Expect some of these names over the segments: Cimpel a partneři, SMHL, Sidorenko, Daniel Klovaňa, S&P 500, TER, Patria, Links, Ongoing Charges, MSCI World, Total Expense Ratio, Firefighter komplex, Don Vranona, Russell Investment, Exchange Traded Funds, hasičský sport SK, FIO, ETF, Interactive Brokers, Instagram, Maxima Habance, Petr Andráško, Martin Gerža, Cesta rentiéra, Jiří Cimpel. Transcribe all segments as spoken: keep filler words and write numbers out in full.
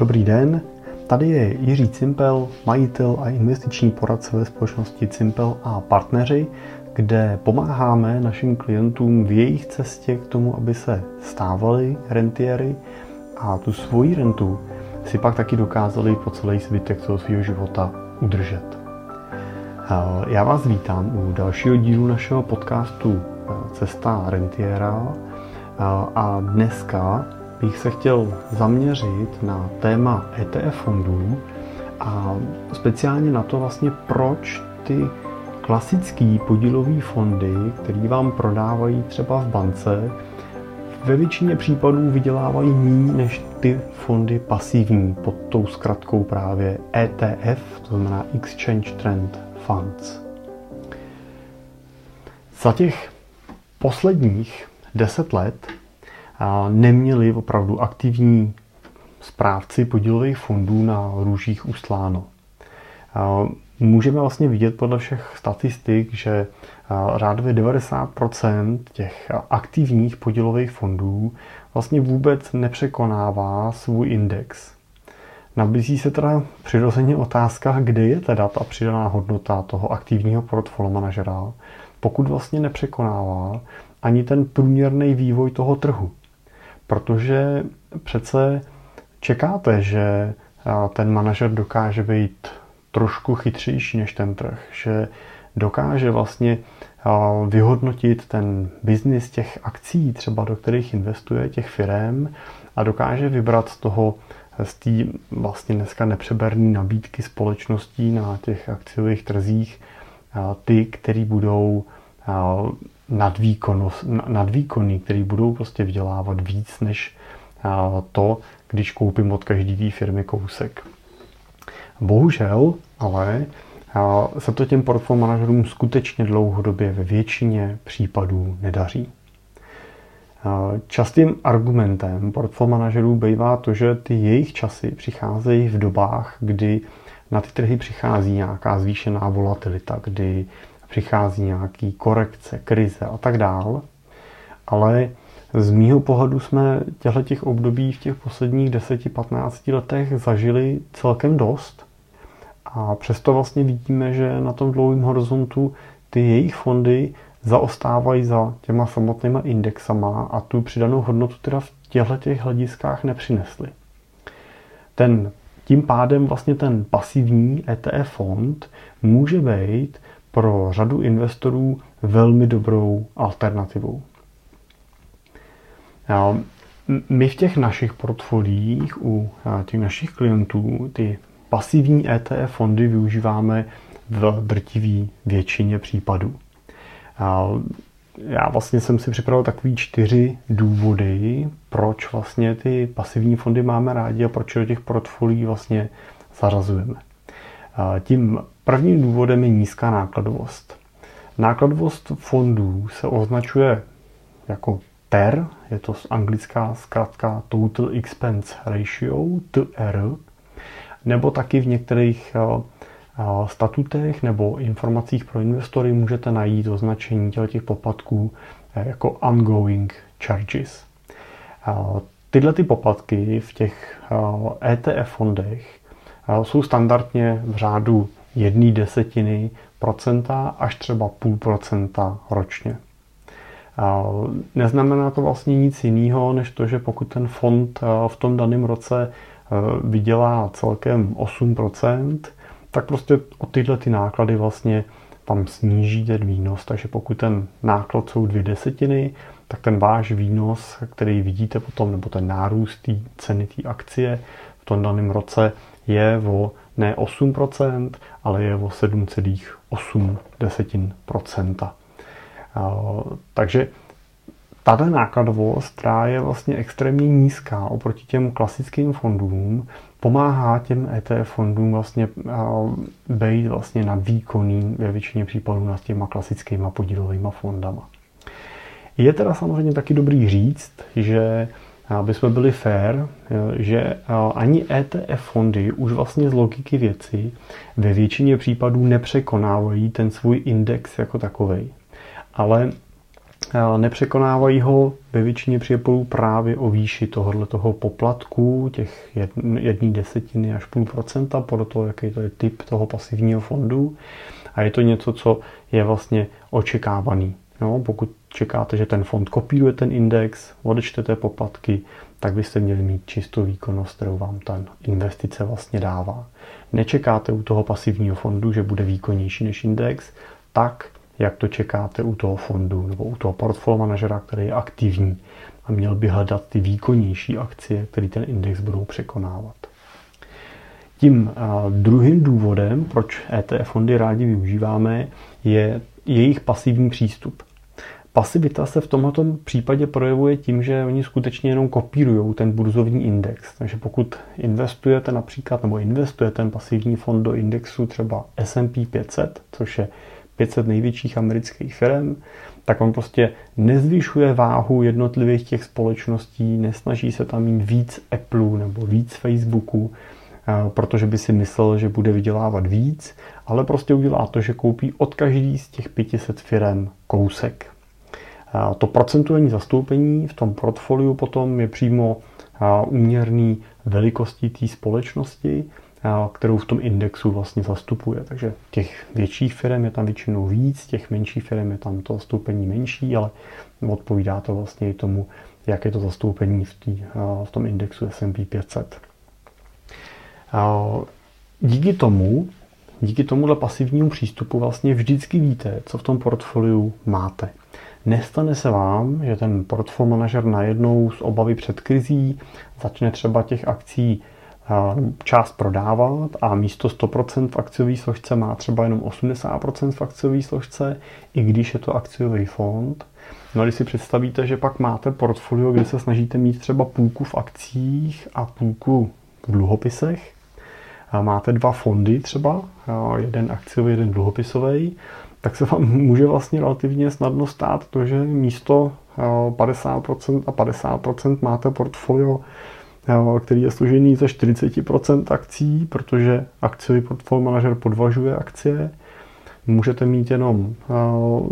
Dobrý den, tady je Jiří Cimpel, majitel a investiční poradce ve společnosti Cimpel a partneři, kde pomáháme našim klientům v jejich cestě k tomu, aby se stávali rentiéry a tu svoji rentu si pak taky dokázali po celý zbytek toho svého života udržet. Já vás vítám u dalšího dílu našeho podcastu Cesta rentiéra a dneska bych se chtěl zaměřit na téma E T F fondů a speciálně na to vlastně, proč ty klasické podílové fondy, které vám prodávají třeba v bance, ve většině případů vydělávají méně než ty fondy pasivní pod tou zkratkou právě E T F, to znamená Exchange Traded Funds. Za těch posledních deset let neměli opravdu aktivní správci podílových fondů na růžích ustláno. Můžeme vlastně vidět podle všech statistik, že řádově devadesát procent těch aktivních podílových fondů vlastně vůbec nepřekonává svůj index. Nabízí se teda přirozeně otázka, kde je teda ta přidaná hodnota toho aktivního portfolio manažera, pokud vlastně nepřekonává ani ten průměrný vývoj toho trhu. Protože přece čekáte, že ten manažer dokáže být trošku chytřejší než ten trh, že dokáže vlastně vyhodnotit ten biznis těch akcí, třeba do kterých investuje, těch firem, a dokáže vybrat z toho, z té vlastně dneska nepřeberné nabídky společností na těch akciových trzích ty, které budou nadvýkonný, který budou prostě vydělávat víc než to, když koupím od každé firmy kousek. Bohužel, ale se to těm portfolio manažerům skutečně dlouhodobě ve většině případů nedaří. Častým argumentem portfolio manažerů bývá to, že ty jejich časy přicházejí v dobách, kdy na ty trhy přichází nějaká zvýšená volatilita, kdy přichází nějaký korekce, krize a tak dál. Ale z mýho pohledu jsme těchto období v těch posledních deseti až patnácti letech zažili celkem dost. A přesto vlastně vidíme, že na tom dlouhém horizontu ty jejich fondy zaostávají za těma samotnýma indexama a tu přidanou hodnotu teda v těchto hlediskách nepřinesly. Ten, tím pádem vlastně ten pasivní E T F fond může být pro řadu investorů velmi dobrou alternativou. My v těch našich portfoliích u těch našich klientů ty pasivní E T F fondy využíváme v drtivé většině případů. Já vlastně jsem si připravil takový čtyři důvody, proč vlastně ty pasivní fondy máme rádi a proč do těch portfolií vlastně zařazujeme. Tím prvním důvodem je nízká nákladovost. Nákladovost fondů se označuje jako T E R, je to anglická zkratka Total Expense Ratio, T E R, nebo taky v některých statutech nebo informacích pro investory můžete najít označení těch poplatků jako Ongoing Charges. Tyhle ty poplatky v těch E T F fondech jsou standardně v řádu jedné desetiny procenta až třeba půl procenta ročně. Neznamená to vlastně nic jiného, než to, že pokud ten fond v tom daném roce vydělá celkem osm procent, tak prostě o tyhle ty náklady vlastně tam sníží ten výnos. Takže pokud ten náklad jsou dvě desetiny, tak ten váš výnos, který vidíte potom, nebo ten nárůst té ceny té akcie v tom daném roce je o ne osm procent, ale je o sedm celá osm procenta. Takže tato nákladovost, která je vlastně extrémně nízká oproti těm klasickým fondům, pomáhá těm E T F fondům vlastně být vlastně nadvýkonný ve většině případů nad těma klasickýma podílovými fondama. Je teda samozřejmě taky dobrý říct, že aby jsme byli fair, že ani E T F fondy už vlastně z logiky věci ve většině případů nepřekonávají ten svůj index jako takovej. Ale Nepřekonávají ho ve většině případů právě o výši tohoto poplatku, těch jedné desetiny až půl procenta, podle toho, jaký to je typ toho pasivního fondu. A je to něco, co je vlastně očekávaný. No, pokud čekáte, že ten fond kopíruje ten index, odečtete poplatky, tak byste měli mít čistou výkonnost, kterou vám ta investice vlastně dává. Nečekáte u toho pasivního fondu, že bude výkonnější než index, tak jak to čekáte u toho fondu nebo u toho portfolio manažera, který je aktivní a měl by hledat ty výkonnější akcie, které ten index budou překonávat. Tím druhým důvodem, proč E T F fondy rádi využíváme, je jejich pasivní přístup. Pasivita se v tomto případě projevuje tím, že oni skutečně jenom kopírují ten burzovní index. Takže pokud investujete například, nebo investuje ten pasivní fond do indexu třeba S and P pět set, což je pět set největších amerických firm, tak on prostě nezvyšuje váhu jednotlivých těch společností, nesnaží se tam mít víc Apple nebo víc Facebooku, protože by si myslel, že bude vydělávat víc, ale prostě udělá to, že koupí od každý z těch pěti set firm kousek. To procentuální zastoupení v tom portfoliu potom je přímo úměrný velikosti té společnosti, kterou v tom indexu vlastně zastupuje. Takže těch větších firm je tam většinou víc, těch menších firm je tam to zastoupení menší, ale odpovídá to vlastně i tomu, jak je to zastoupení v, tý, v tom indexu S and P pět set. Díky tomu, díky tomuhle pasivnímu přístupu vlastně vždycky víte, co v tom portfoliu máte. Nestane se vám, že ten portfolio manažer najednou z obavy před krizí začne třeba těch akcí část prodávat a místo sto procent v akciové složce má třeba jenom osmdesát procent v akciové složce, i když je to akciový fond. No a když si představíte, že pak máte portfolio, kde se snažíte mít třeba půlku v akcích a půlku v dluhopisech, a máte dva fondy třeba, jeden akciový, jeden dluhopisový, tak se vám může vlastně relativně snadno stát to, že místo padesát procent a padesát procent máte portfolio, který je složený ze čtyřicet procent akcí, protože akciový portfolio manažer podvažuje akcie. Můžete mít jenom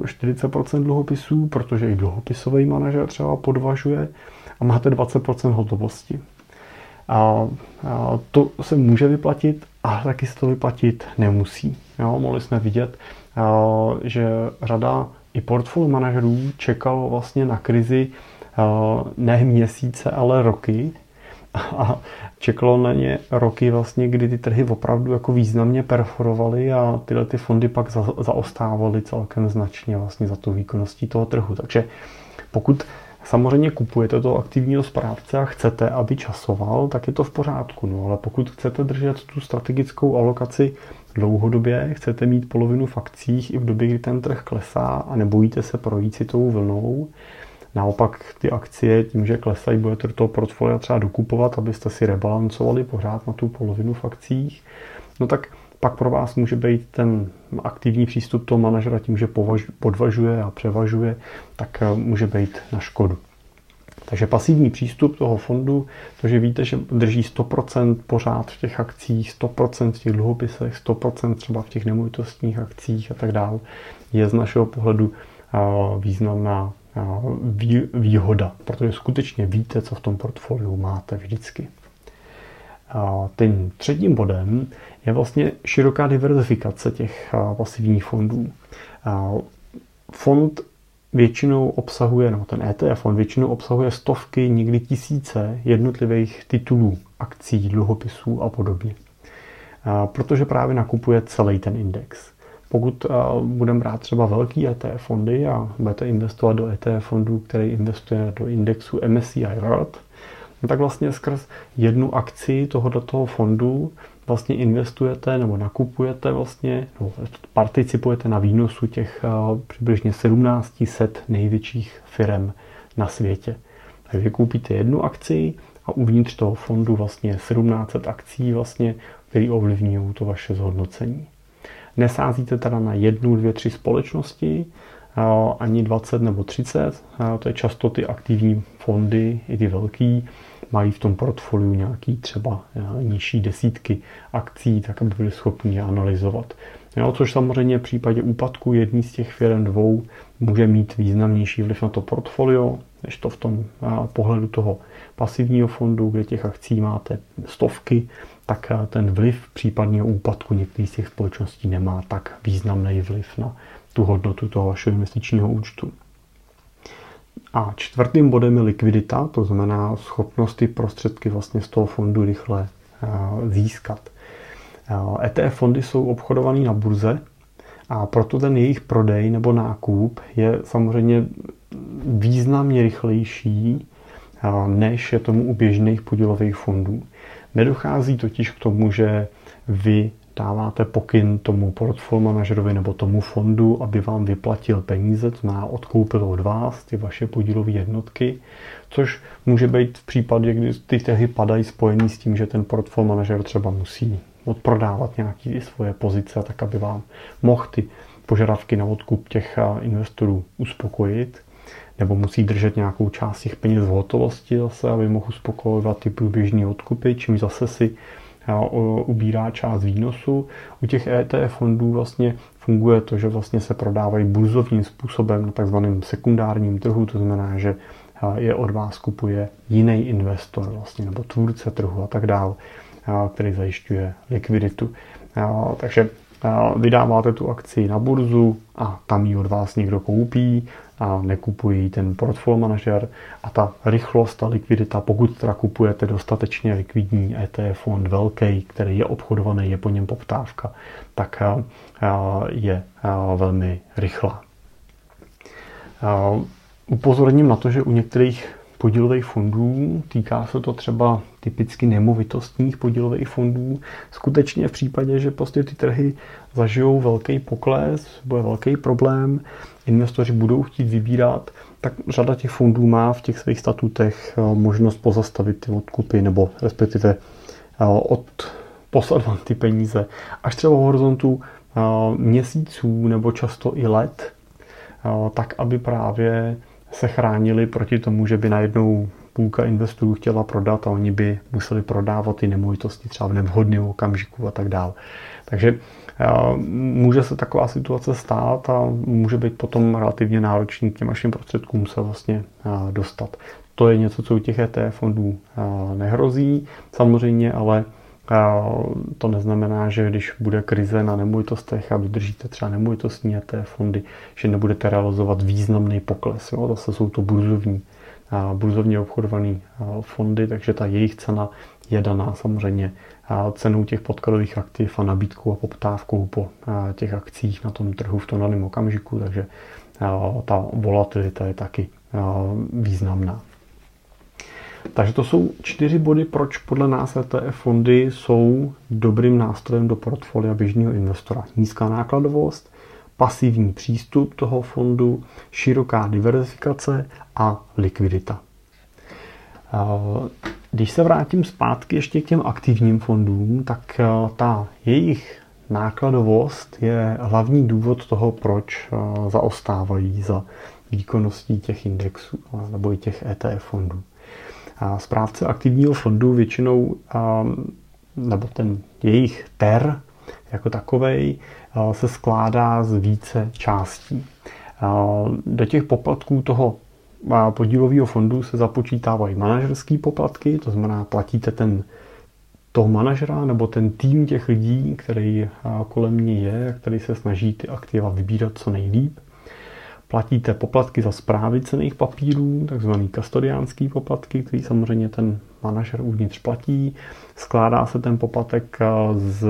čtyřicet procent dluhopisů, protože i dluhopisový manažer třeba podvažuje a máte dvacet procent hotovosti. A, a to se může vyplatit, ale taky se to vyplatit nemusí. Jo, mohli jsme vidět, a, že řada i portfolio manažerů čekalo vlastně na krizi a, ne měsíce, ale roky. A čekalo na ně roky vlastně, kdy ty trhy opravdu jako významně perforovaly a tyhle ty fondy pak za, zaostávaly celkem značně vlastně za tu výkonností toho trhu. Takže pokud samozřejmě kupujete toho aktivního správce a chcete, aby časoval, tak je to v pořádku. No, ale pokud chcete držet tu strategickou alokaci dlouhodobě, chcete mít polovinu v akcích i v době, kdy ten trh klesá a nebojíte se projít si tou vlnou, naopak ty akcie tím, že klesají, budete do toho portfolia třeba dokupovat, abyste si rebalancovali pořád na tu polovinu v akcích, no tak pak pro vás může být ten aktivní přístup toho manažera tím, že podvažuje a převažuje, tak může být na škodu. Takže pasivní přístup toho fondu, to, že víte, že drží sto procent pořád v těch akcích, sto procent v těch dluhopisech, sto procent třeba v těch nemovitostních akcích a tak dále, je z našeho pohledu významná výhoda, protože skutečně víte, co v tom portfoliu máte vždycky. Tím třetím bodem je vlastně široká diverzifikace těch pasivních fondů. Fond většinou obsahuje, no ten E T F fond většinou obsahuje stovky, někdy tisíce jednotlivých titulů, akcí, dluhopisů a podobně. Protože právě nakupuje celý ten index. Pokud budeme brát třeba velký E T F fondy a budete investovat do E T F fondů, který investuje do indexu M S C I World, no tak vlastně skrz jednu akci tohoto fondu vlastně investujete nebo nakupujete vlastně, no, participujete na výnosu těch uh, přibližně tisíc sedm set největších firm na světě. Takže vy koupíte jednu akci a uvnitř toho fondu vlastně tisíc sedm set akcí vlastně, které ovlivňují to vaše zhodnocení. Nesázíte teda na jednu, dvě, tři společnosti, ani dvacet nebo třicet, to je často ty aktivní fondy, i ty velký, mají v tom portfoliu nějaký třeba nižší desítky akcí, tak aby byli schopni je analyzovat. Jo, což samozřejmě v případě úpadku jedný z těch firm dvou může mít významnější vliv na to portfolio, než to v tom pohledu toho pasivního fondu, kde těch akcí máte stovky, tak ten vliv případného úpadku některých z těch společností nemá tak významný vliv na tu hodnotu toho vašeho investičního účtu. A čtvrtým bodem je likvidita, to znamená schopnost ty prostředky vlastně z toho fondu rychle získat. E T F fondy jsou obchodované na burze a proto ten jejich prodej nebo nákup je samozřejmě významně rychlejší, než je tomu u běžných podílových fondů. Nedochází totiž k tomu, že vy dáváte pokyn tomu portfolio manažerovi nebo tomu fondu, aby vám vyplatil peníze, to znamená odkoupil od vás ty vaše podílové jednotky, což může být v případě, kdy ty trhy padají spojený s tím, že ten portfolio manažer třeba musí odprodávat nějaké svoje pozice, tak aby vám mohl ty požadavky na odkup těch investorů uspokojit, nebo musí držet nějakou část těch peněz v hotovosti zase, aby mohl uspokojovat ty průběžné odkupy, čím zase si ubírá část výnosu. U těch E T F fondů vlastně funguje to, že vlastně se prodávají burzovním způsobem na takzvaném sekundárním trhu, to znamená, že je od vás kupuje jiný investor vlastně, nebo tvůrce trhu a tak dále, který zajišťuje likviditu. Takže vydáváte tu akci na burzu a tam ji od vás někdo koupí a nekupují ten portfolio manažer a ta rychlost, ta likvidita, pokud teda kupujete dostatečně likvidní E T F fond velký, který je obchodovaný, je po něm poptávka, tak je velmi rychlá. Upozorním na to, že u některých podílových fondů, týká se to třeba typicky nemovitostních podílových fondů, skutečně v případě, že prostě ty trhy zažijou velký pokles, bude velký problém, investoři budou chtít vybírat, tak řada těch fondů má v těch svých statutech možnost pozastavit ty odkupy nebo respektive odposlat vám ty peníze až třeba v horizontu měsíců nebo často i let, tak aby právě se chránili proti tomu, že by najednou půlka investorů chtěla prodat a oni by museli prodávat ty nemovitosti třeba v nevhodném okamžiku a tak dále. Takže může se taková situace stát a může být potom relativně náročný k těm našim prostředkům se vlastně dostat. To je něco, co u těch E T F fondů nehrozí samozřejmě, ale to neznamená, že když bude krize na nemovitostech a vydržíte třeba nemovitostní E T F fondy, že nebudete realizovat významný pokles. Jo? Zase jsou to burzovní, burzovně obchodované fondy, takže ta jejich cena je daná samozřejmě cenou těch podkladových aktiv a nabídkou a poptávkou po těch akcích na tom trhu v tom daném okamžiku, takže ta volatilita je taky významná. Takže to jsou čtyři body, proč podle nás E T F fondy jsou dobrým nástrojem do portfolia běžného investora. Nízká nákladovost, pasivní přístup toho fondu, široká diverzifikace a likvidita. Když se vrátím zpátky ještě k těm aktivním fondům, tak ta jejich nákladovost je hlavní důvod toho, proč zaostávají za výkonností těch indexů nebo i těch E T F fondů. A správce aktivního fondu většinou, nebo ten jejich ter jako takovej, se skládá z více částí. Do těch poplatků toho podílového fondu se započítávají manažerské poplatky, to znamená platíte ten, toho manažera nebo ten tým těch lidí, který kolem něj je, který se snaží ty aktiva vybírat co nejlíp. Platíte poplatky za správy cenných papírů, takzvaný kastodiánský poplatky, který samozřejmě ten manažer uvnitř platí. Skládá se ten poplatek z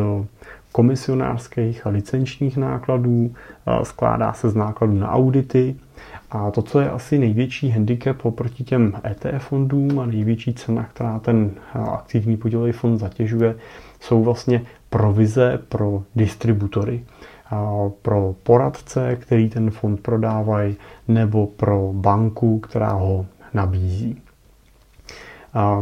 komisionářských a licenčních nákladů, skládá se z nákladů na audity. A to, co je asi největší handicap oproti těm E T F fondům a největší cena, která ten aktivní podílový fond zatěžuje, jsou vlastně provize pro distributory, pro poradce, který ten fond prodávají, nebo pro banku, která ho nabízí.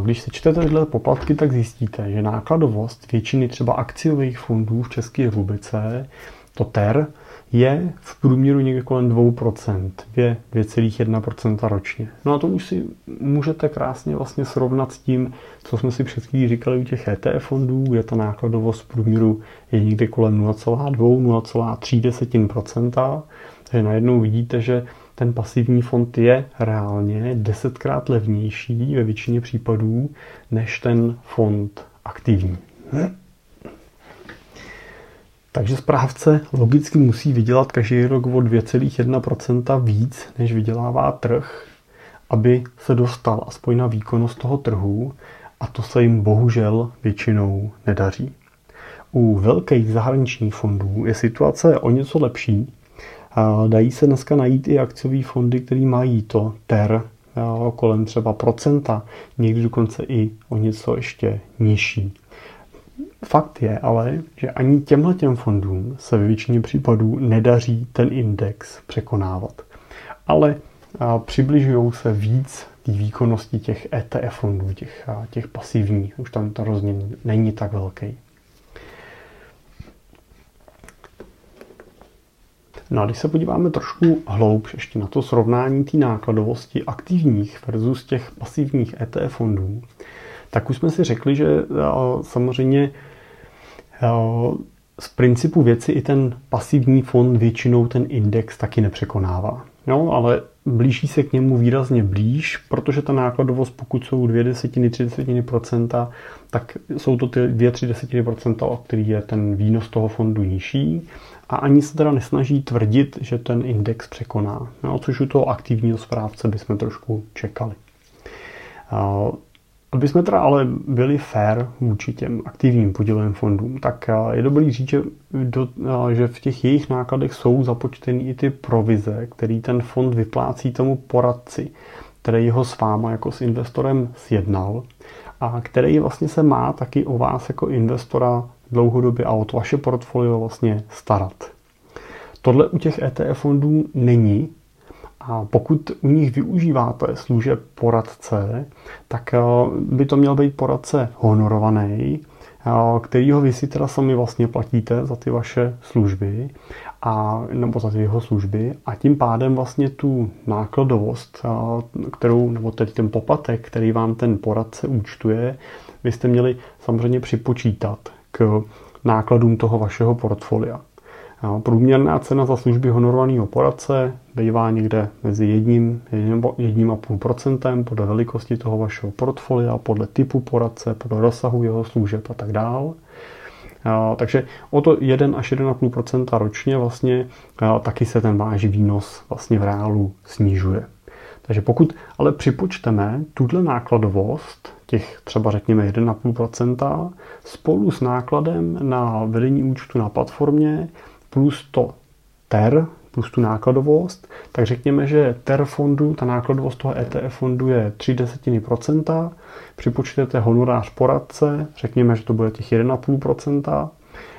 Když se čtete tyhle poplatky, tak zjistíte, že nákladovost většiny třeba akciových fondů v České republice, to ter, je v průměru někde kolem dvě procenta, dvě celá jedna procenta ročně. No a to už si můžete krásně vlastně srovnat s tím, co jsme si před chvílí říkali u těch E T F fondů, kde ta nákladovost v průměru je někde kolem nula celá dva až nula celá tři procenta. Takže najednou vidíte, že ten pasivní fond je reálně desetkrát levnější ve většině případů než ten fond aktivní. Takže správce logicky musí vydělat každý rok o dvě celá jedna procenta víc, než vydělává trh, aby se dostal aspoň na výkonnost toho trhu, a to se jim bohužel většinou nedaří. U velkých zahraničních fondů je situace o něco lepší. Dají se dneska najít i akciové fondy, které mají to T E R kolem třeba procenta, někdy dokonce i o něco ještě nižší. Fakt je ale, že ani těmhletěm fondům se ve většině případů nedaří ten index překonávat. Ale přibližují se víc té výkonnosti těch E T F fondů, těch, těch pasivních. Už tam ten rozdíl není tak velký. No a když se podíváme trošku hloubš ještě na to srovnání té nákladovosti aktivních versus těch pasivních E T F fondů, tak už jsme si řekli, že samozřejmě z principu věci i ten pasivní fond většinou ten index taky nepřekonává. No, ale blíží se k němu výrazně blíž, protože ta nákladovost, pokud jsou dvě desetiny, tři desetiny procenta, tak jsou to ty dvě, tři desetiny procenta, o který je ten výnos toho fondu nižší. A ani se teda nesnaží tvrdit, že ten index překoná. No, což u toho aktivního správce bychom trošku čekali. Aby jsme teda ale byli fair vůči těm aktivním podílovým fondům, tak je dobrý říct, že, do, že v těch jejich nákladech jsou započteny i ty provize, který ten fond vyplácí tomu poradci, který ho s váma jako s investorem sjednal a který vlastně se má taky o vás jako investora dlouhodobě a o to vaše portfolio vlastně starat. Tohle u těch E T F fondů není. A pokud u nich využíváte služeb poradce, tak by to měl být poradce honorovaný, kterýho vy si teda sami vlastně platíte za ty vaše služby, a, nebo za ty jeho služby, a tím pádem vlastně tu nákladovost, kterou, nebo tedy ten poplatek, který vám ten poradce účtuje, vy jste měli samozřejmě připočítat k nákladům toho vašeho portfolia. Průměrná cena za služby honorovaného poradce bývá někde mezi jedním, jedním a půl procentem podle velikosti toho vašeho portfolia, podle typu poradce, podle rozsahu jeho služeb a tak dál. Takže o to jedna až jedna celá pět procenta ročně vlastně taky se ten váš výnos vlastně v reálu snižuje. Takže pokud ale připočteme tuhle nákladovost, těch třeba řekněme jedna celá pět procenta, spolu s nákladem na vedení účtu na platformě, plus to T E R, plus tu nákladovost, tak řekněme, že T E R fondu, ta nákladovost toho E T F fondu je tři desetiny procenta, připočtete honorář poradce, řekněme, že to bude těch jedna celá pět procenta,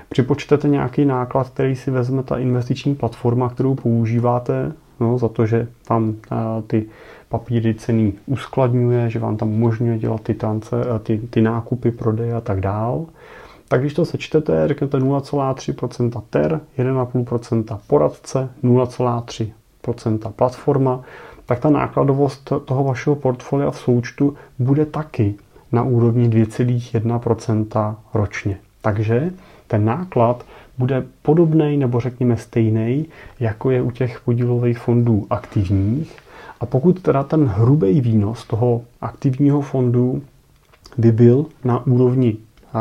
připočtete nějaký náklad, který si vezme ta investiční platforma, kterou používáte, no, za to, že vám a, ty papíry cenný uskladňuje, že vám tam umožňuje dělat ty, tance, a ty, ty nákupy, prodeje a tak dál. Tak když to sečtete, řeknete nula celá tři procenta T E R, jedna celá pět procenta poradce, nula celá tři procenta platforma, tak ta nákladovost toho vašeho portfolia v součtu bude taky na úrovni dvě celá jedna procenta ročně. Takže ten náklad bude podobný nebo řekněme stejný, jako je u těch podílových fondů aktivních. A pokud teda ten hrubý výnos toho aktivního fondu by byl na úrovni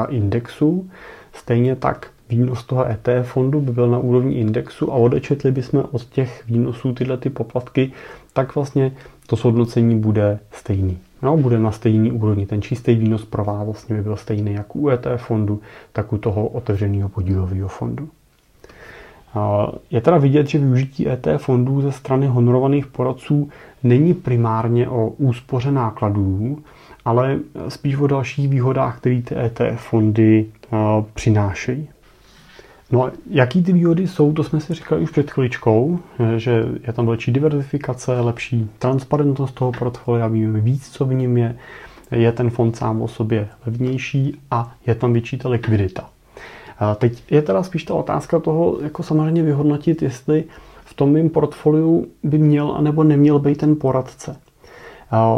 indexu, stejně tak výnos toho E T F fondu by byl na úrovni indexu a odečetli bychom od těch výnosů tyhle ty poplatky, tak vlastně to shodnocení bude stejný. No, bude na stejný úrovni. Ten čistý výnos pro vás vlastně by byl stejný jak u E T F fondu, tak u toho otevřeného podílového fondu. Je teda vidět, že využití E T F fondů ze strany honorovaných poradců není primárně o úspoře nákladů, ale spíš o dalších výhodách, které ty E T F fondy přinášejí. No a jaký ty výhody jsou, to jsme si říkali už před chviličkou, že je tam lepší diverzifikace, lepší transparentnost toho portfolia, víme víc, co v něm je, je ten fond sám o sobě levnější a je tam větší ta likvidita. A teď je teda spíš ta otázka toho, jako samozřejmě vyhodnotit, jestli v tom mým portfoliu by měl anebo neměl být ten poradce. A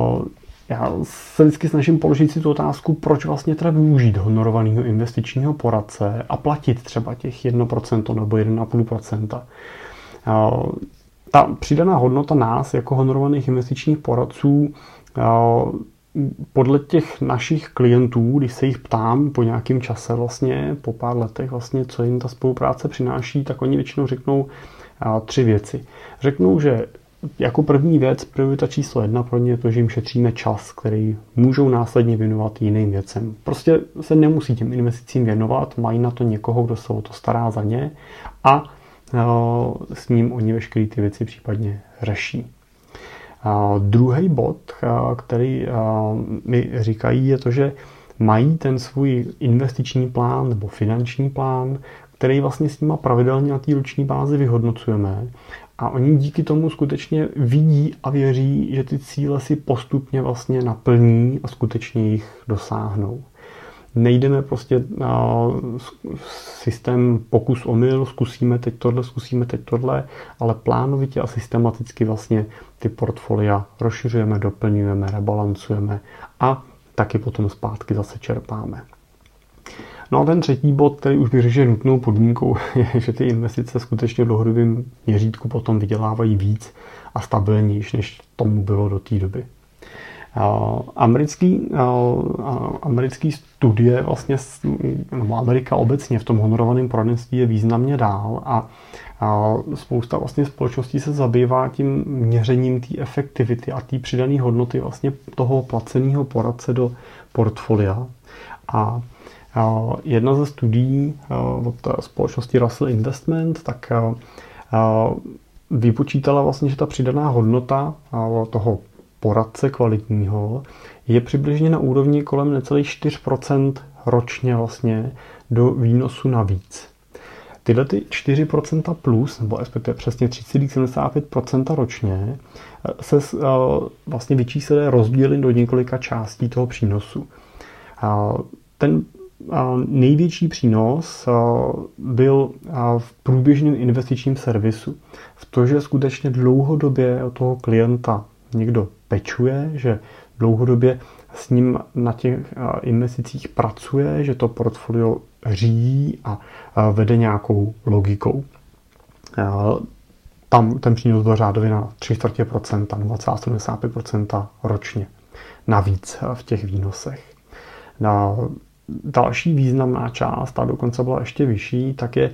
já se vždycky snažím položit si tu otázku, proč vlastně teda využít honorovaného investičního poradce a platit třeba těch jedno procento nebo jedna celá pět procenta. A ta přidaná hodnota nás jako honorovaných investičních poradců podle těch našich klientů, když se jich ptám po nějakém čase, vlastně po pár letech, vlastně, co jim ta spolupráce přináší, tak oni většinou řeknou tři věci. Řeknou, že jako první věc, priorita číslo jedna pro ně je to, že jim šetříme čas, který můžou následně věnovat jiným věcem. Prostě se nemusí těm investicím věnovat, mají na to někoho, kdo se o to stará za ně a s ním oni veškeré ty věci případně řeší. A druhý bod, který mi říkají, je to, že mají ten svůj investiční plán nebo finanční plán, který vlastně s nima pravidelně na té roční bázi vyhodnocujeme. A oni díky tomu skutečně vidí a věří, že ty cíle si postupně vlastně naplní a skutečně jich dosáhnou. Nejdeme prostě na systém pokus omyl, zkusíme teď tohle, zkusíme teď tohle, ale plánovitě a systematicky vlastně ty portfolia rozšiřujeme, doplňujeme, rebalancujeme a taky potom zpátky zase čerpáme. No a ten třetí bod, který už bych řekl, že nutnou podmínkou je, že ty investice skutečně v dlouhodobém měřítku potom vydělávají víc a stabilnější, než tomu bylo do té doby. Americký, americký studie, vlastně, no Amerika obecně v tom honorovaném poradenství je významně dál a spousta vlastně společností se zabývá tím měřením té efektivity a té přidané hodnoty vlastně toho placeného poradce do portfolia. A jedna ze studií od společnosti Russell Investment, tak vypočítala vlastně, že ta přidaná hodnota toho poradce kvalitního je přibližně na úrovni kolem necelých čtyři procenta ročně vlastně do výnosu navíc. Tyhle ty čtyři procenta plus, nebo respektive přesně tři celá sedmdesát pět procenta ročně, se vlastně vyčíslily rozdíly do několika částí toho přínosu. Ten největší přínos byl v průběžném investičním servisu. V to, že skutečně dlouhodobě od toho klienta někdo pečuje, že dlouhodobě s ním na těch investicích pracuje, že to portfolio řídí a vede nějakou logikou. Tam ten přínos byl řádově na tři čtvrtě procenta, nula celá sedmdesát pět procenta ročně. Navíc v těch výnosech. Na další významná část, a dokonce byla ještě vyšší, tak je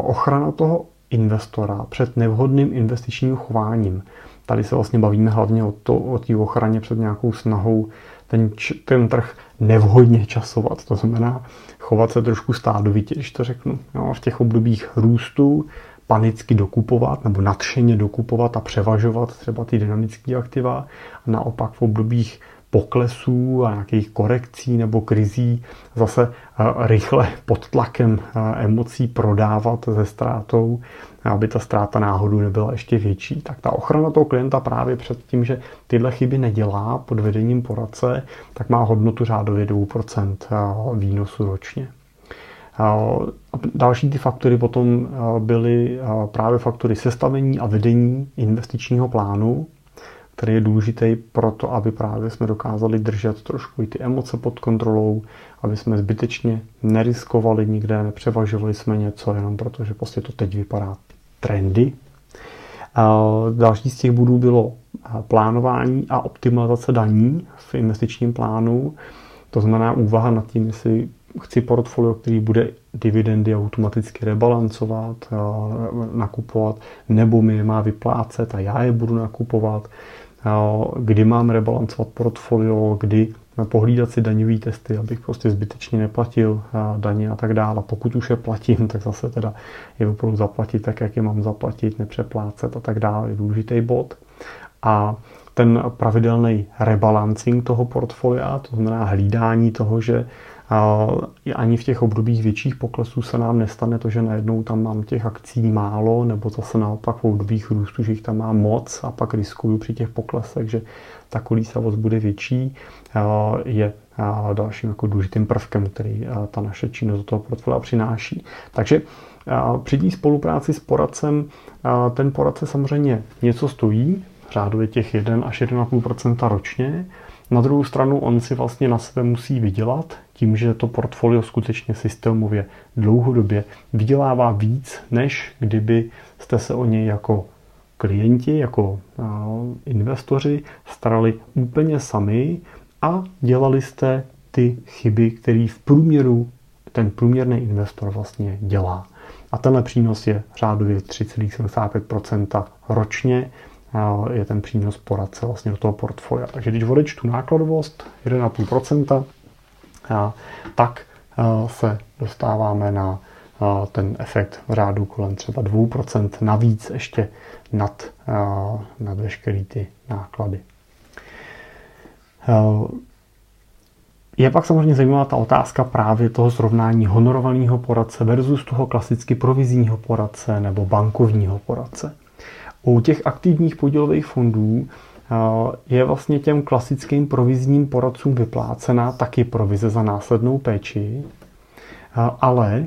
ochrana toho investora před nevhodným investičním chováním. Tady se vlastně bavíme hlavně o, to, o té ochraně před nějakou snahou ten, ten trh nevhodně časovat. To znamená chovat se trošku stádovitě, když to řeknu. Jo, v těch obdobích růstu panicky dokupovat nebo nadšeně dokupovat a převažovat třeba ty dynamické aktiva. A naopak v obdobích poklesů a nějakých korekcí nebo krizí zase rychle pod tlakem emocí prodávat se ztrátou, aby ta ztráta náhodou nebyla ještě větší. Tak ta ochrana toho klienta právě před tím, že tyhle chyby nedělá pod vedením poradce, tak má hodnotu řádově dvě procenta výnosu ročně. Další ty faktory potom byly právě faktory sestavení a vedení investičního plánu, který je důležitý pro to, aby právě jsme dokázali držet trošku i ty emoce pod kontrolou, aby jsme zbytečně neriskovali nikde, nepřevažovali jsme něco, jenom proto, že prostě to teď vypadá trendy. Další z těch bodů bylo plánování a optimalizace daní v investičním plánu. To znamená úvaha nad tím, jestli chci portfolio, který bude dividendy automaticky rebalancovat, nakupovat, nebo mi je má vyplácet a já je budu nakupovat. Kdy mám rebalancovat portfolio, kdy pohlídat si daňový testy, abych prostě zbytečně neplatil daně a tak dále. Pokud už je platím, tak zase teda je opravdu zaplatit tak, jak je mám zaplatit, nepřeplácet a tak dále, je důležitý bod. A ten pravidelný rebalancing toho portfolia, to znamená hlídání toho, že ani v těch obdobích větších poklesů se nám nestane to, že najednou tam mám těch akcí málo, nebo zase naopak v obdobích růstu, že jich tam mám moc a pak riskuju při těch poklesech, že ta kolísavost bude větší, je a dalším jako důležitým prvkem, který ta naše činnost do toho portfolia přináší. Takže při té spolupráci s poradcem, ten poradce samozřejmě něco stojí, řádově těch jedna až jedna celá pět procenta ročně. Na druhou stranu on si vlastně na sebe musí vydělat tím, že to portfolio skutečně systémově dlouhodobě vydělává víc, než kdyby jste se o něj jako klienti, jako investoři starali úplně sami a dělali jste ty chyby, které v průměru ten průměrný investor vlastně dělá. A tenhle přínos je řádově tři celá sedmdesát pět procenta ročně, je ten přínos poradce vlastně do toho portfolia. Takže když odečtu nákladovost jedna celá pět procenta, tak se dostáváme na ten efekt v řádu kolem třeba dvě procenta navíc ještě nad, nad veškeré ty náklady. Je pak samozřejmě zajímavá ta otázka právě toho srovnání honorovaného poradce versus toho klasicky provizního poradce nebo bankovního poradce. U těch aktivních podílových fondů je vlastně těm klasickým provizním poradcům vyplácená taky provize za následnou péči, ale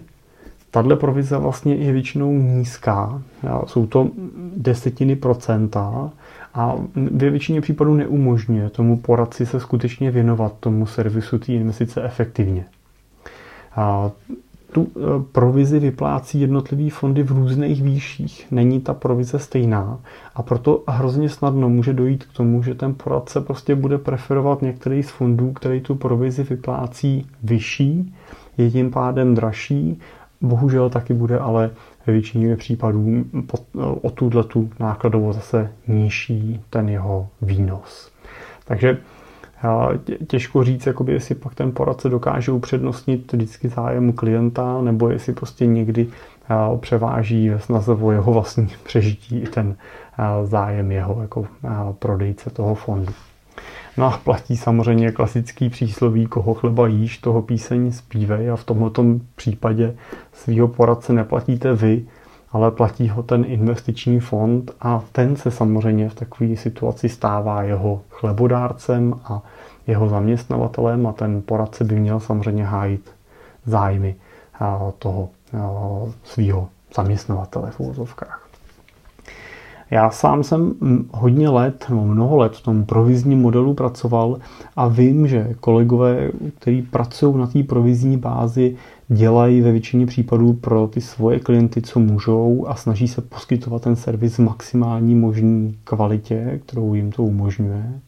tahle provize vlastně je většinou nízká, jsou to desetiny procenta a ve většině případů neumožňuje tomu poradci se skutečně věnovat tomu servisu té investice efektivně. Tu provizi vyplácí jednotlivé fondy v různých výších. Není ta provize stejná a proto hrozně snadno může dojít k tomu, že ten poradce prostě bude preferovat některý z fondů, který tu provizi vyplácí vyšší, je tím pádem dražší. Bohužel taky bude ale ve většině případů o tuhletu nákladovo zase nižší ten jeho výnos. Takže těžko říct, jakoby, jestli pak ten poradce dokáže upřednostnit vždycky zájem klienta, nebo jestli prostě někdy převáží ve snaze o jeho vlastní přežití i ten zájem jeho jako prodejce toho fondu. No a platí samozřejmě klasický přísloví, koho chleba jíš, toho píseň zpívej, a v tomto případě svýho poradce neplatíte vy, ale platí ho ten investiční fond a ten se samozřejmě v takové situaci stává jeho chlebodárcem a jeho zaměstnavatelem a ten poradce by měl samozřejmě hájit zájmy toho svého zaměstnavatele v uvozovkách. Já sám jsem hodně let, no mnoho let v tom provizním modelu pracoval a vím, že kolegové, kteří pracují na té provizní bázi, dělají ve většině případů pro ty svoje klienty, co můžou a snaží se poskytovat ten servis v maximální možné kvalitě, kterou jim to umožňuje.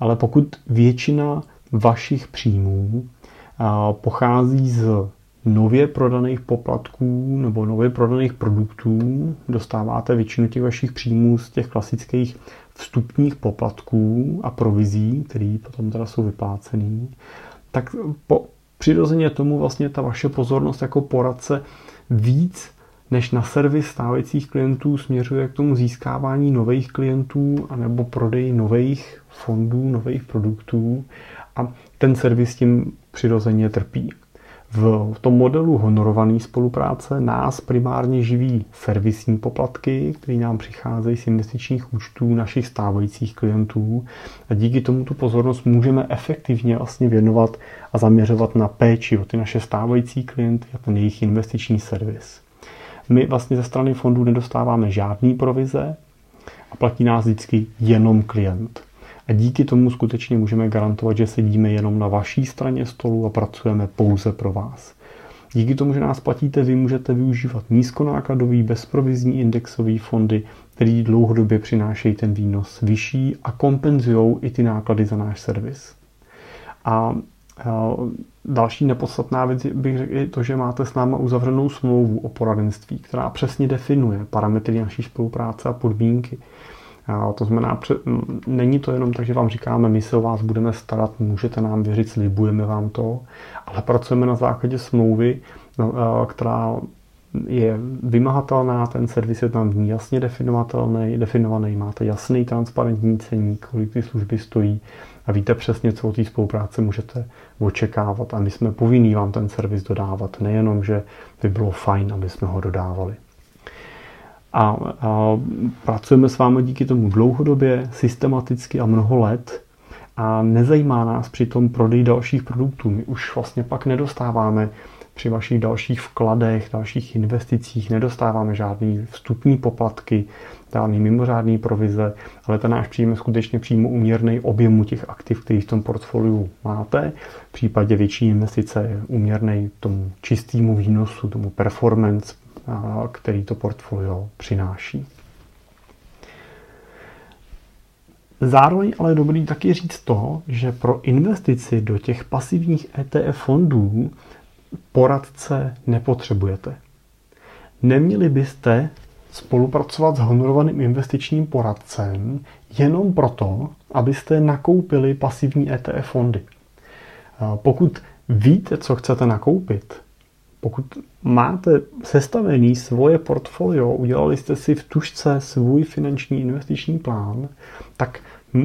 Ale pokud většina vašich příjmů pochází z nově prodaných poplatků nebo nově prodaných produktů, dostáváte většinu těch vašich příjmů z těch klasických vstupních poplatků a provizí, které potom teda jsou vyplácený, tak po, přirozeně tomu vlastně ta vaše pozornost jako poradce víc než na servis stávajících klientů směřuje k tomu získávání nových klientů anebo prodeji nových fondů, nových produktů a ten servis tím přirozeně trpí. V tom modelu honorované spolupráce nás primárně živí servisní poplatky, které nám přicházejí z investičních účtů našich stávajících klientů a díky tomu tu pozornost můžeme efektivně vlastně věnovat a zaměřovat na péči o ty naše stávající klienty a ten jejich investiční servis. My vlastně ze strany fondů nedostáváme žádný provize a platí nás vždycky jenom klient. A díky tomu skutečně můžeme garantovat, že sedíme jenom na vaší straně stolu a pracujeme pouze pro vás. Díky tomu, že nás platíte, vy můžete využívat nízkonákladový, bezprovizní indexové fondy, které dlouhodobě přinášejí ten výnos vyšší a kompenzují i ty náklady za náš servis. A další nepodstatná věc bych řekl je to, že máte s náma uzavřenou smlouvu o poradenství, která přesně definuje parametry naší spolupráce a podmínky. To znamená, není to jenom tak, že vám říkáme, my se o vás budeme starat, můžete nám věřit, slibujeme vám to, ale pracujeme na základě smlouvy, která je vymahatelná, ten servis je tam jasně definovatelný, definovaný, máte jasný transparentní ceník, kolik ty služby stojí a víte přesně, co od té spolupráce můžete očekávat a my jsme povinní vám ten servis dodávat, nejenom, že by bylo fajn, aby jsme ho dodávali. A, a pracujeme s vámi díky tomu dlouhodobě, systematicky a mnoho let a nezajímá nás přitom prodej dalších produktů. My už vlastně pak nedostáváme při vašich dalších vkladech, dalších investicích, nedostáváme žádný vstupní poplatky, žádný mimořádný provize, ale ten náš příjem je skutečně přímo uměrný objemu těch aktiv, který v tom portfoliu máte. V případě větší investice je uměrný tomu čistému výnosu, tomu performance, který to portfolio přináší. Zároveň ale je dobrý taky říct to, že pro investici do těch pasivních E T F fondů poradce nepotřebujete. Neměli byste spolupracovat s honorovaným investičním poradcem jenom proto, abyste nakoupili pasivní E T F fondy. Pokud víte, co chcete nakoupit, pokud máte sestavený svoje portfolio, udělali jste si v tužce svůj finanční investiční plán, tak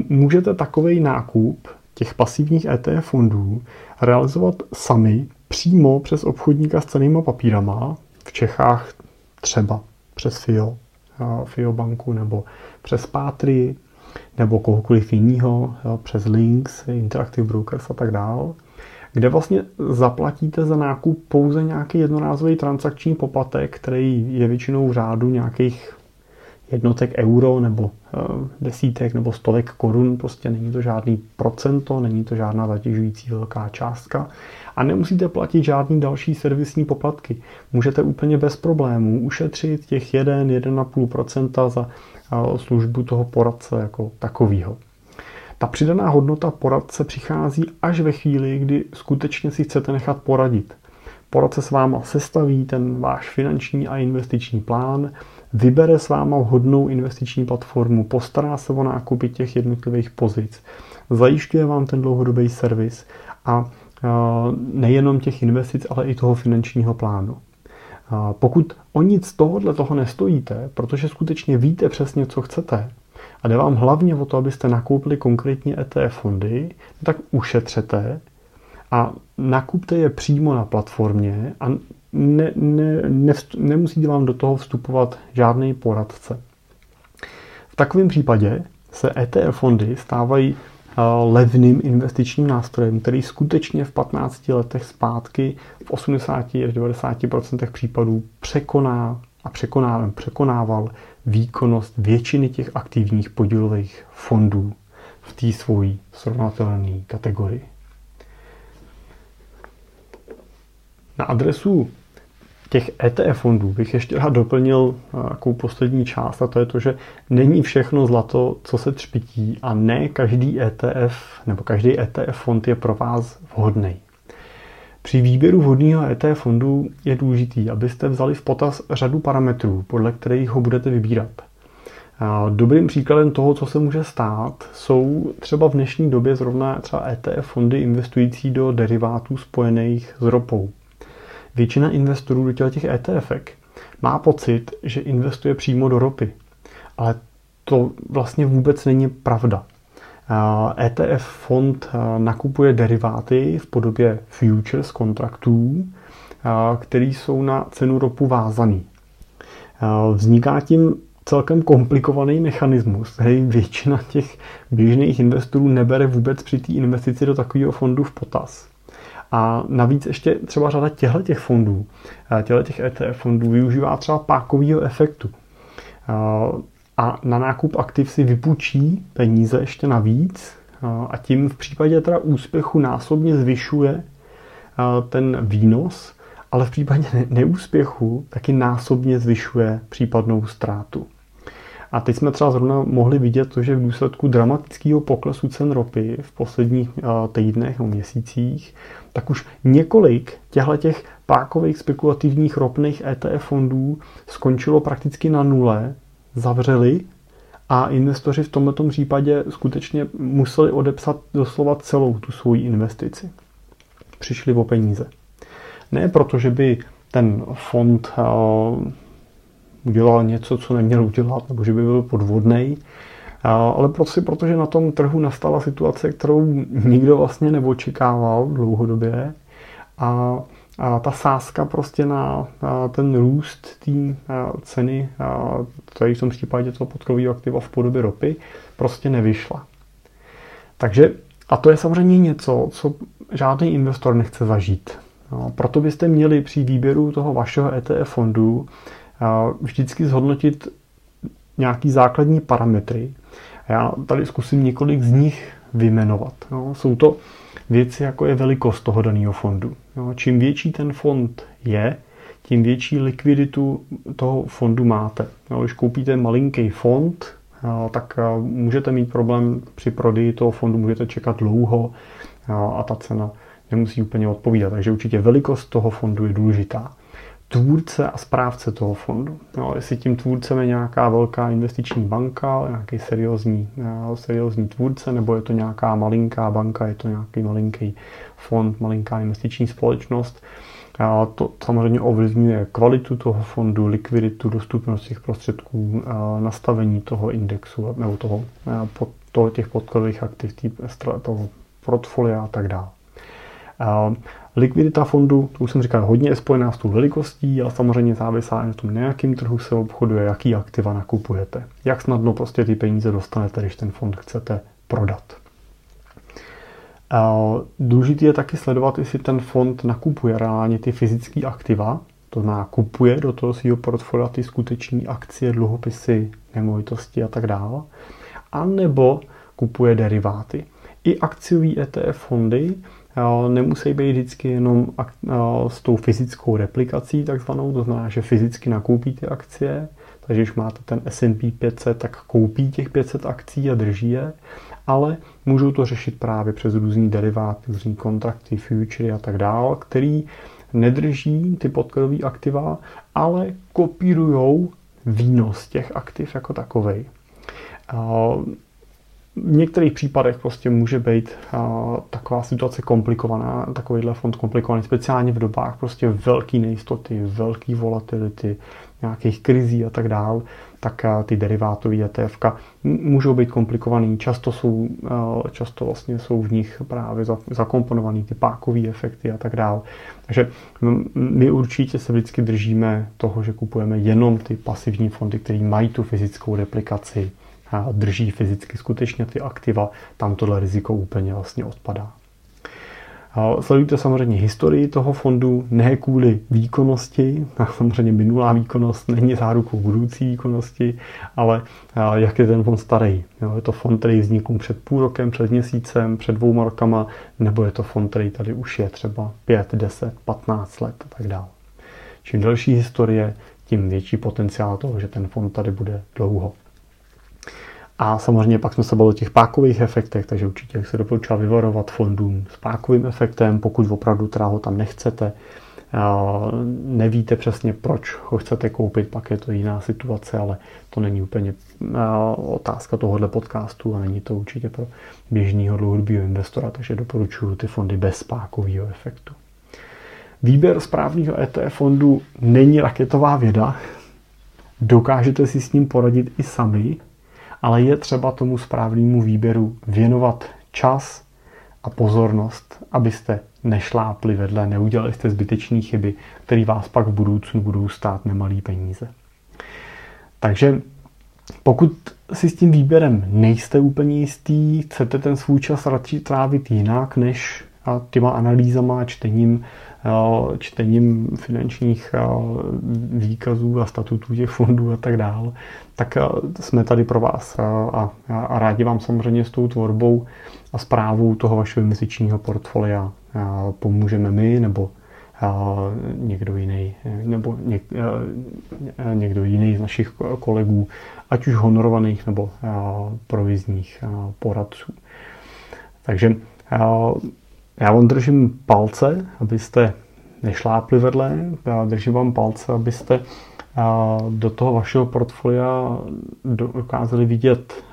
můžete takový nákup těch pasivních E T F fondů realizovat sami přímo přes obchodníka s cennýma papírama, v Čechách třeba přes F I O, F I O banku, nebo přes Patrii, nebo kohokoliv jiného, přes Links, Interactive Brokers a tak dále, kde vlastně zaplatíte za nákup pouze nějaký jednorázový transakční poplatek, který je většinou v řádu nějakých jednotek euro nebo desítek nebo stovek korun, prostě není to žádný procento, není to žádná zatěžující velká částka a nemusíte platit žádný další servisní poplatky. Můžete úplně bez problémů ušetřit těch jedna až jedna celá pět procenta za službu toho poradce jako takovýho. Ta přidaná hodnota poradce přichází až ve chvíli, kdy skutečně si chcete nechat poradit. Poradce s váma sestaví ten váš finanční a investiční plán, vybere s váma vhodnou investiční platformu, postará se o nákupy těch jednotlivých pozic, zajišťuje vám ten dlouhodobý servis a nejenom těch investic, ale i toho finančního plánu. Pokud o nic tohohle toho nestojíte, protože skutečně víte přesně, co chcete, a jde vám hlavně o to, abyste nakoupili konkrétně E T F fondy, tak ušetřete a nakupte je přímo na platformě a ne, ne, ne, nemusíte vám do toho vstupovat žádný poradce. V takovém případě se E T F fondy stávají levným investičním nástrojem, který skutečně v patnácti letech zpátky v osmdesáti až devadesáti procentech případů překoná a překoná, překonával výkonnost většiny těch aktivních podílových fondů v té svojí srovnatelné kategorii. Na adresu těch E T F fondů bych ještě rád doplnil takovou poslední část, a to je to, že není všechno zlato, co se třpytí, a ne každý E T F nebo každý E T F fond je pro vás vhodný. Při výběru vhodného E T F fondu je důležité, abyste vzali v potaz řadu parametrů, podle kterých ho budete vybírat. Dobrým příkladem toho, co se může stát, jsou třeba v dnešní době zrovna třeba E T F fondy investující do derivátů spojených s ropou. Většina investorů do těch ETFek má pocit, že investuje přímo do ropy, ale to vlastně vůbec není pravda. E T F fond nakupuje deriváty v podobě futures kontraktů, které jsou na cenu ropu vázané. Vzniká tím celkem komplikovaný mechanismus, který většina těch běžných investorů nebere vůbec při té investici do takového fondu v potaz. A navíc ještě třeba řada těchto fondů, těch E T F fondů využívá třeba pákového efektu. A na nákup aktiv si vypůjčí peníze ještě navíc a tím v případě teda úspěchu násobně zvyšuje ten výnos, ale v případě neúspěchu taky násobně zvyšuje případnou ztrátu. A teď jsme třeba zrovna mohli vidět to, že v důsledku dramatického poklesu cen ropy v posledních týdnech nebo měsících, tak už několik těchto pákových spekulativních ropných E T F fondů skončilo prakticky na nule, zavřeli a investoři v tomto případě skutečně museli odepsat doslova celou tu svoji investici. Přišli o peníze. Ne proto, že by ten fond udělal něco, co neměl udělat, nebo že by byl podvodný, ale prostě proto, že na tom trhu nastala situace, kterou nikdo vlastně neočekával dlouhodobě a A ta sázka prostě na, na ten růst té ceny, tady v tom případě toho podkolového aktiva v podobě ropy, prostě nevyšla. Takže A to je samozřejmě něco, co žádný investor nechce zažít. No, proto byste měli při výběru toho vašeho E T F fondu vždycky zhodnotit nějaký základní parametry. Já tady zkusím několik z nich vyjmenovat. No, jsou to věci, jako je velikost toho daného fondu. No, čím větší ten fond je, tím větší likviditu toho fondu máte. No, když koupíte malinký fond, no, tak můžete mít problém při prodeji toho fondu, můžete čekat dlouho, no, a ta cena nemusí úplně odpovídat. Takže určitě velikost toho fondu je důležitá. Tvůrce a správce toho fondu. No, jestli tím tvůrcem je nějaká velká investiční banka, nějaký seriózní, seriózní tvůrce, nebo je to nějaká malinká banka, je to nějaký malinký fond, malinká investiční společnost. A to samozřejmě ovlivňuje kvalitu toho fondu, likviditu, dostupnost těch prostředků, nastavení toho indexu nebo toho, toho těch podkladových aktiv, toho portfolia a tak dále. Likvidita fondu, to už jsem říkal, hodně je spojená s tou velikostí, ale samozřejmě závisá i na tom, na jakým trhu se obchoduje, jaký aktiva nakupujete. Jak snadno prostě ty peníze dostanete, když ten fond chcete prodat. Důležité je taky sledovat, jestli ten fond nakupuje reálně ty fyzické aktiva, to nakupuje do toho svého portfolia ty skuteční akcie, dluhopisy, nemovitosti a tak dále, anebo kupuje deriváty. I akciový E T F fondy nemusí být vždycky jenom s tou fyzickou replikací takzvanou, to znamená, že fyzicky nakoupí ty akcie, takže když máte ten S and P pět set, tak koupí těch pět set akcí a drží je, ale můžou to řešit právě přes různý deriváty, různý kontrakty, future a tak dále, který nedrží ty podkladové aktiva, ale kopírujou výnos těch aktiv jako takovej. V některých případech prostě může být a, taková situace komplikovaná, takovýhle fond komplikovaný, speciálně v dobách prostě velké nejistoty, velké volatility, nějakých krizí a tak dál, tak a, ty derivátové ETFka můžou být komplikovaný, často jsou, a, často vlastně jsou v nich právě zakomponovaný ty pákové efekty a tak dál. Takže my určitě se vždycky držíme toho, že kupujeme jenom ty pasivní fondy, které mají tu fyzickou replikaci, drží fyzicky skutečně ty aktiva, tam tohle riziko úplně vlastně odpadá. Sledujte samozřejmě historii toho fondu, ne kvůli výkonnosti, samozřejmě minulá výkonnost není zárukou budoucí výkonnosti, ale jak je ten fond starý. Je to fond, který vznikl před půl rokem, před měsícem, před dvouma rokama, nebo je to fond, který tady už je třeba pět, deset, patnáct let a tak dále. Čím delší historie, tím větší potenciál toho, že ten fond tady bude dlouho. A samozřejmě pak jsme se bavili o těch pákových efektech, takže určitě se doporučila vyvarovat fondům s pákovým efektem, pokud opravdu teda ho tam nechcete, nevíte přesně, proč ho chcete koupit, pak je to jiná situace, ale to není úplně otázka tohohle podcastu a není to určitě pro běžného dlouhodobého investora, takže doporučuji ty fondy bez pákového efektu. Výběr správného E T F fondu není raketová věda, dokážete si s ním poradit i sami, ale je třeba tomu správnému výběru věnovat čas a pozornost, abyste nešlápli vedle, neudělali jste zbytečné chyby, které vás pak v budoucnu budou stát nemalý peníze. Takže pokud si s tím výběrem nejste úplně jistý, chcete ten svůj čas radši trávit jinak, než těma analýzama, čtením, čtením finančních výkazů a statutů těch fondů a tak dále, tak jsme tady pro vás a, a rádi vám samozřejmě s tou tvorbou a správou toho vašeho investičního portfolia pomůžeme my nebo někdo jiný, nebo něk, někdo jiný z našich kolegů, ať už honorovaných nebo provizních poradců. Takže já vám držím palce, abyste nešlápli vedle, já držím vám palce, abyste do toho vašeho portfolia dokázali vidět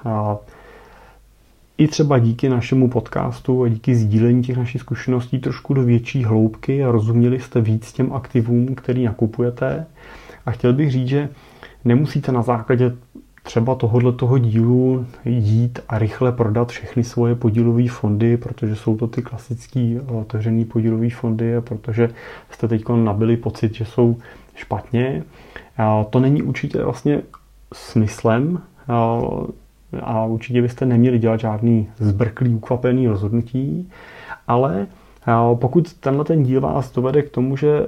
i třeba díky našemu podcastu a díky sdílení těch našich zkušeností trošku do větší hloubky a rozuměli jste víc těm aktivům, který nakupujete. A chtěl bych říct, že nemusíte na základě třeba tohoto dílu jít a rychle prodat všechny svoje podílové fondy, protože jsou to ty klasické otevřené podílové fondy a protože jste teď nabili pocit, že jsou špatně. To není určitě vlastně smyslem a určitě byste neměli dělat žádný zbrklý, ukvapený rozhodnutí, ale pokud tenhle ten díl vás dovede k tomu, že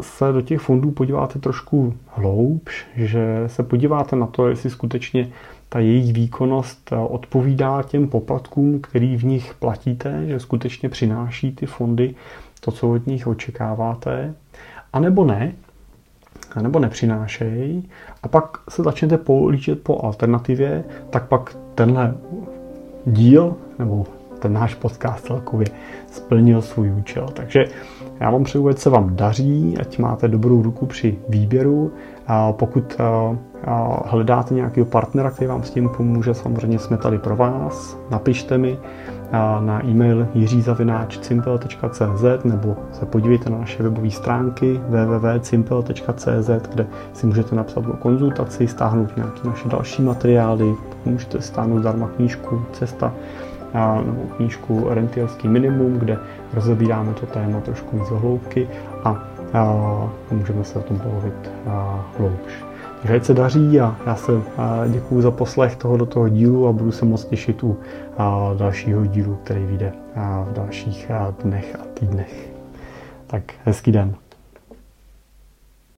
se do těch fondů podíváte trošku hloubš, že se podíváte na to, jestli skutečně ta jejich výkonnost odpovídá těm poplatkům, který v nich platíte, že skutečně přináší ty fondy to, co od nich očekáváte, anebo ne, nebo nepřinášejí, a pak se začnete políčet po alternativě, tak pak tenhle díl nebo ten náš podcast celkově splnil svůj účel. Takže já vám přeju, ať se vám daří, ať máte dobrou ruku při výběru. A pokud hledáte nějakého partnera, který vám s tím pomůže, samozřejmě jsme tady pro vás. Napište mi na e-mail jiří zavináč cimpel tečka cz nebo se podívejte na naše webové stránky w w w tečka cimpel tečka cz, kde si můžete napsat o konzultaci, stáhnout nějaké naše další materiály, můžete stáhnout zdarma knížku Cesta nebo knížku Rentierský minimum, kde rozebíráme to téma trošku víc do hloubky a, a můžeme se o tom pohovit hloubš. Takže ať se daří a já se a, děkuju za poslech tohoto toho dílu a budu se moc těšit u a, dalšího dílu, který vyjde a, v dalších a, dnech a týdnech. Tak hezký den.